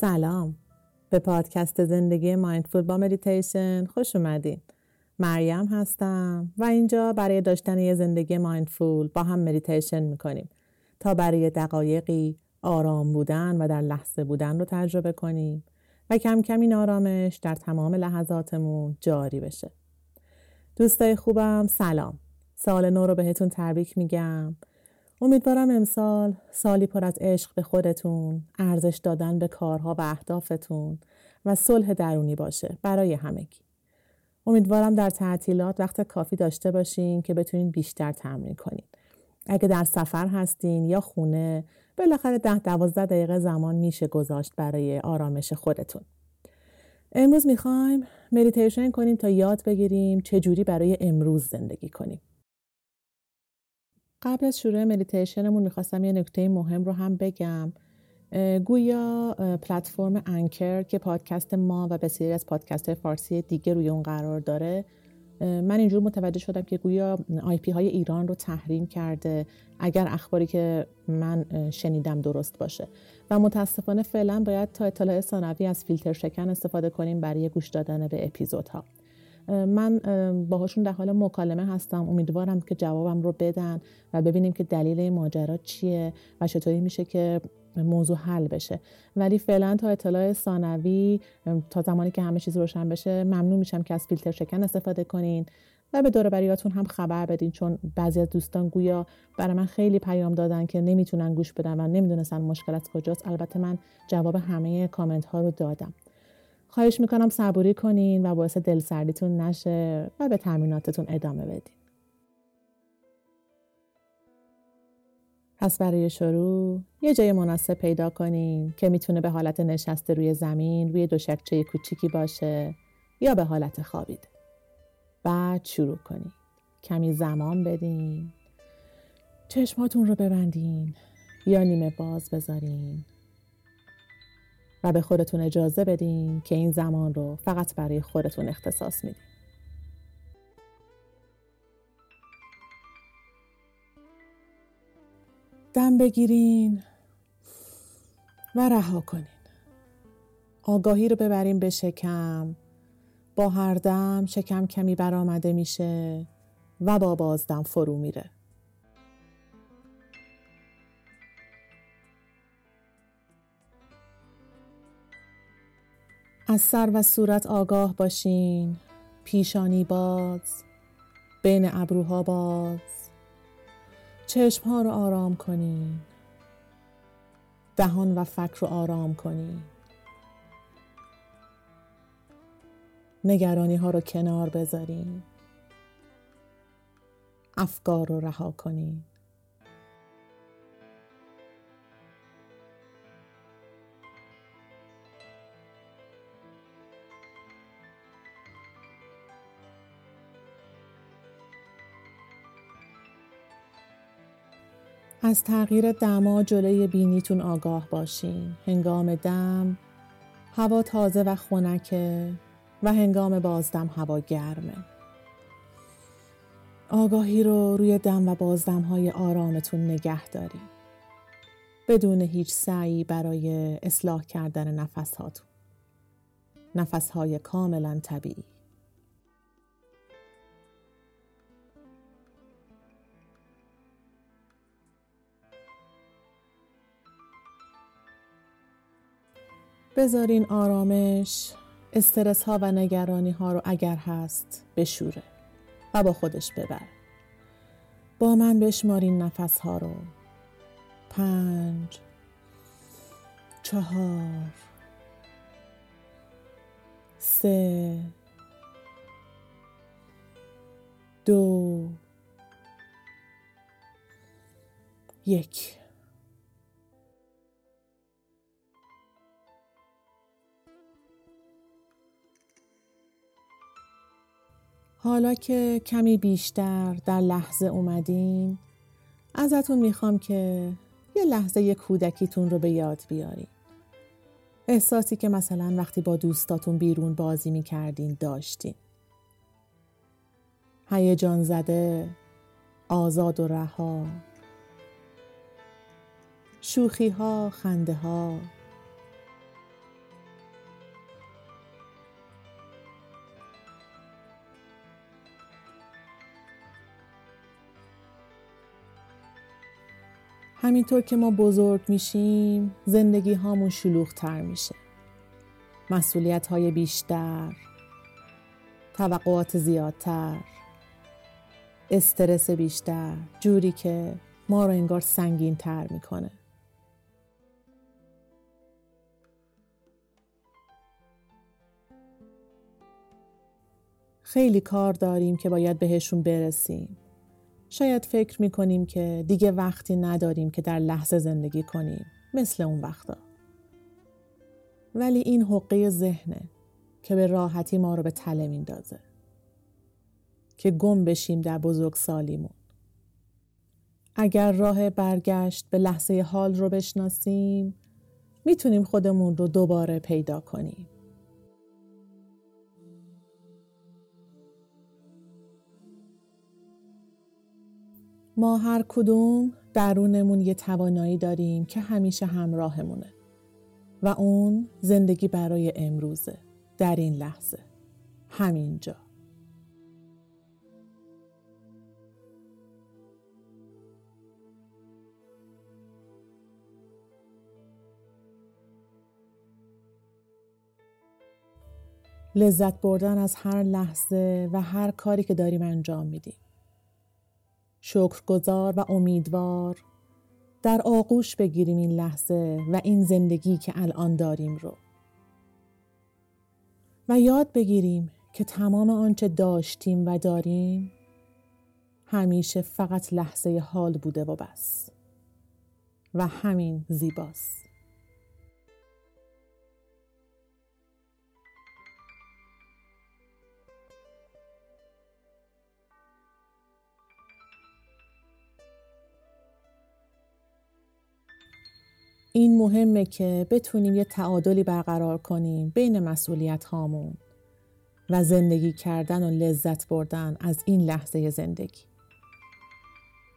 سلام، به پادکست زندگی مایندفول با مدیتیشن خوش اومدین. مریم هستم و اینجا برای داشتن یه زندگی مایندفول با هم مدیتیشن میکنیم تا برای دقایقی آرام بودن و در لحظه بودن رو تجربه کنیم و کم کم این آرامش در تمام لحظاتمون جاری بشه. دوستای خوبم سلام، سال نو رو بهتون تبریک میگم. امیدوارم امسال سالی پر از عشق به خودتون، ارزش دادن به کارها و اهدافتون و صلح درونی باشه برای همگی. امیدوارم در تعطیلات وقت کافی داشته باشین که بتونین بیشتر تمرین کنین. اگه در سفر هستین یا خونه، بالاخره 10-12 دقیقه زمان میشه گذاشت برای آرامش خودتون. امروز میخوایم مدیتیشن کنیم تا یاد بگیریم چجوری برای امروز زندگی کنیم. قبل از شروع مدیتیشنمون میخواستم یه نکته مهم رو هم بگم. گویا پلتفرم انکر که پادکست ما و بسیاری از پادکست‌های فارسی دیگه روی اون قرار داره، من اینجور متوجه شدم که گویا IP های ایران رو تحریم کرده، اگر اخباری که من شنیدم درست باشه، و متاسفانه فعلا باید تا اطلاع ثانوی از فیلتر شکن استفاده کنیم برای گوش دادن به اپیزودها. من باهاشون در حال مکالمه هستم، امیدوارم که جوابم رو بدن و ببینیم که دلیل ماجرا چیه و چطوری میشه که موضوع حل بشه. ولی فعلا تا اطلاع ثانوی، تا زمانی که همه چیز روشن بشه، ممنون میشم که از فیلتر شکن استفاده کنین و به دور و بریاتون هم خبر بدین، چون بعضی از دوستان گویا برای من خیلی پیام دادن که نمیتونن گوش بدن و نمیدونستن مشکل از کجاست. البته من جواب همه کامنت ها رو دادم. خواهش میکنم صبوری کنین و باعث دلسردیتون نشه و به تمریناتتون ادامه بدین. پس برای شروع یه جای مناسب پیدا کنین که میتونه به حالت نشسته روی زمین روی دوشکچه کوچیکی باشه یا به حالت خوابیده. بعد شروع کنین. کمی زمان بدین. چشماتون رو ببندین یا نیمه باز بذارین و به خودتون اجازه بدین که این زمان رو فقط برای خودتون اختصاص میدین. دم بگیرین و رها کنین. آگاهی رو ببرین به شکم. با هر دم شکم کمی برآمده میشه و با بازدم فرو میره. از سر و صورت آگاه باشین. پیشانی باز، بین ابروها باز. چشمها رو آرام کنین. دهان و فک رو آرام کنین. نگرانی ها رو کنار بذارین. افکار رو رها کنین. از تغییر دما جلوی بینیتون آگاه باشین. هنگام دم هوا تازه و خنکه و هنگام بازدم هوا گرمه. آگاهی رو روی دم و بازدم های آرامتون نگه دارین، بدون هیچ سعی برای اصلاح کردن نفس هاتون. نفس های کاملا طبیعی. بذارین آرامش استرس ها و نگرانی ها رو اگر هست بشوره و با خودش ببره. با من بشمارین نفس ها رو. 5 4 3 2 1. حالا که کمی بیشتر در لحظه اومدین، ازتون میخوام که یه لحظه کودکیتون رو به یاد بیارین. احساسی که مثلا وقتی با دوستاتون بیرون بازی میکردین داشتین. هیجان زده، آزاد و رها. شوخی ها، خنده ها، همینطور که ما بزرگ میشیم زندگی هامون شلوغ‌تر میشه. مسئولیت‌های بیشتر، توقعات زیادتر، استرس بیشتر، جوری که ما رو انگار سنگین‌تر میکنه. خیلی کار داریم که باید بهشون برسیم. شاید فکر میکنیم که دیگه وقتی نداریم که در لحظه زندگی کنیم، مثل اون وقتا. ولی این حقه ذهنه که به راحتی ما رو به تله میندازه که گم بشیم در بزرگسالیمون. اگر راه برگشت به لحظه حال رو بشناسیم، میتونیم خودمون رو دوباره پیدا کنیم. ما هر کدوم درونمون یه توانایی داریم که همیشه همراهمونه و اون زندگی برای امروزه، در این لحظه، همینجا. لذت بردن از هر لحظه و هر کاری که داریم انجام میدیم. شکرگزار و امیدوار در آغوش بگیریم این لحظه و این زندگی که الان داریم رو. و یاد بگیریم که تمام آنچه داشتیم و داریم همیشه فقط لحظه حال بوده و بس. و همین زیباست. این مهمه که بتونیم یه تعادلی برقرار کنیم بین مسئولیت هامون و زندگی کردن و لذت بردن از این لحظه زندگی.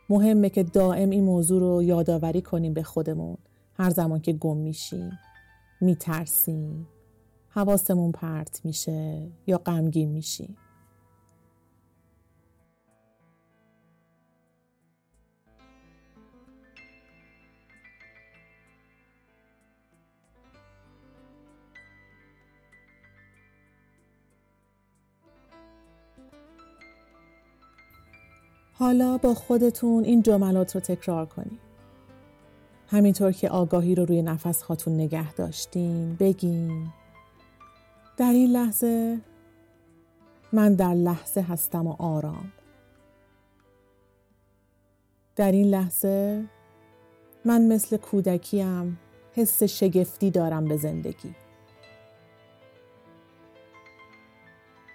مهمه که دائم این موضوع رو یادآوری کنیم به خودمون هر زمان که گم میشیم، میترسیم، حواسمون پرت میشه یا غمگین میشیم. حالا با خودتون این جملات رو تکرار کنید. همینطور که آگاهی رو روی نفس هاتون نگه داشتین، بگین: در این لحظه من در لحظه هستم و آرام. در این لحظه من مثل کودکیم، حس شگفتی دارم به زندگی.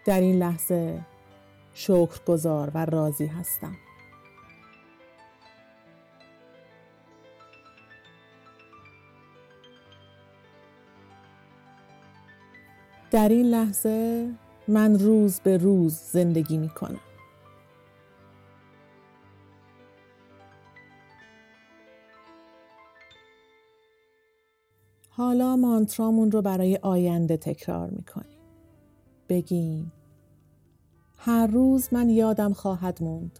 در این لحظه شکرگزار و راضی هستم. در این لحظه من روز به روز زندگی میکنم. حالا مانترامون رو برای آینده تکرار میکنیم. بگیم: هر روز من یادم خواهد موند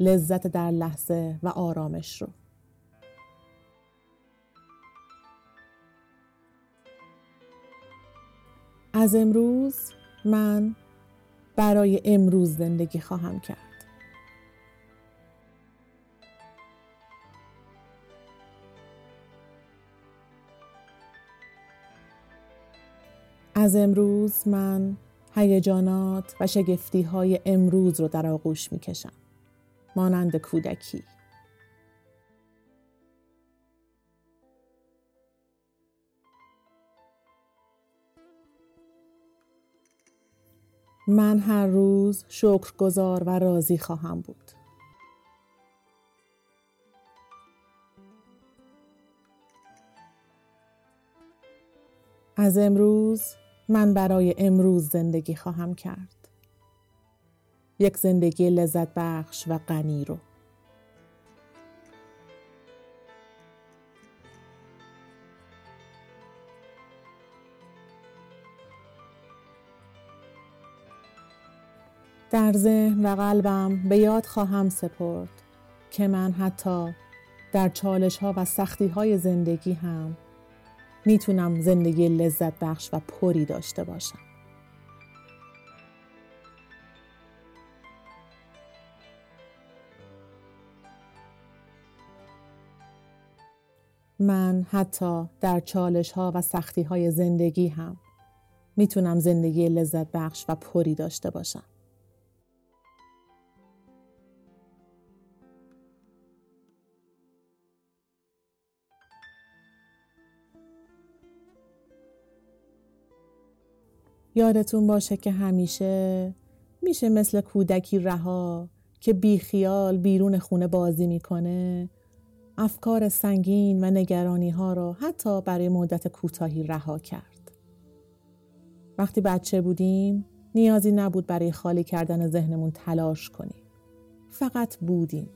لذت در لحظه و آرامش رو. از امروز من برای امروز زندگی خواهم کرد. از امروز من هیجانات و شگفتی‌های امروز رو در آغوش می‌کشم، مانند کودکی. من هر روز شکرگزار و راضی خواهم بود. از امروز من برای امروز زندگی خواهم کرد. یک زندگی لذت بخش و غنی رو. در ذهن و قلبم به یاد خواهم سپرد که من حتی در چالش‌ها و سختی‌های زندگی هم میتونم زندگی لذت بخش و پری داشته باشم. من حتی در چالش‌ها و سختی‌های زندگی هم میتونم زندگی لذت بخش و پری داشته باشم. یادتون باشه که همیشه میشه مثل کودکی رها که بی خیال بیرون خونه بازی میکنه، افکار سنگین و نگرانی ها رو حتی برای مدت کوتاهی رها کرد. وقتی بچه بودیم نیازی نبود برای خالی کردن ذهنمون تلاش کنیم. فقط بودیم.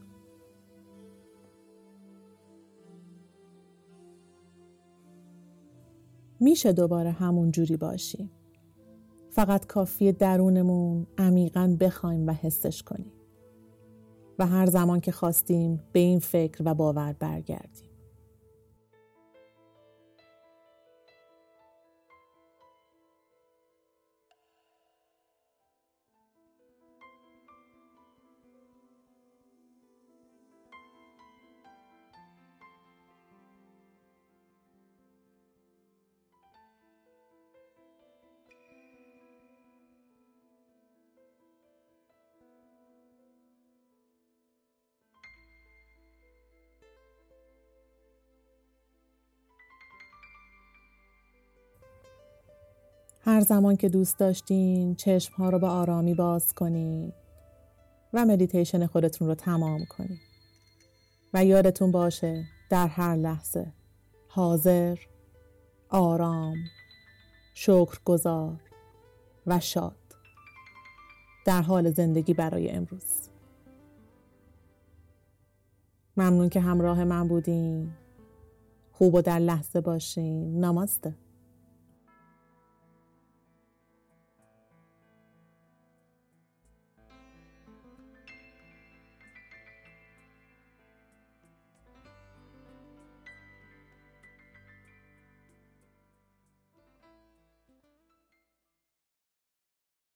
میشه دوباره همون جوری باشیم. فقط کافیه درونمون عمیقاً بخوایم و حسش کنیم و هر زمان که خواستیم به این فکر و باور برگردیم. هر زمان که دوست داشتین چشم‌ها رو به آرامی باز کنین و مدیتیشن خودتون رو تمام کنین و یادتون باشه در هر لحظه حاضر، آرام، شکرگزار و شاد در حال زندگی برای امروز. ممنون که همراه من بودین. خوب و در لحظه باشین. ناماسته.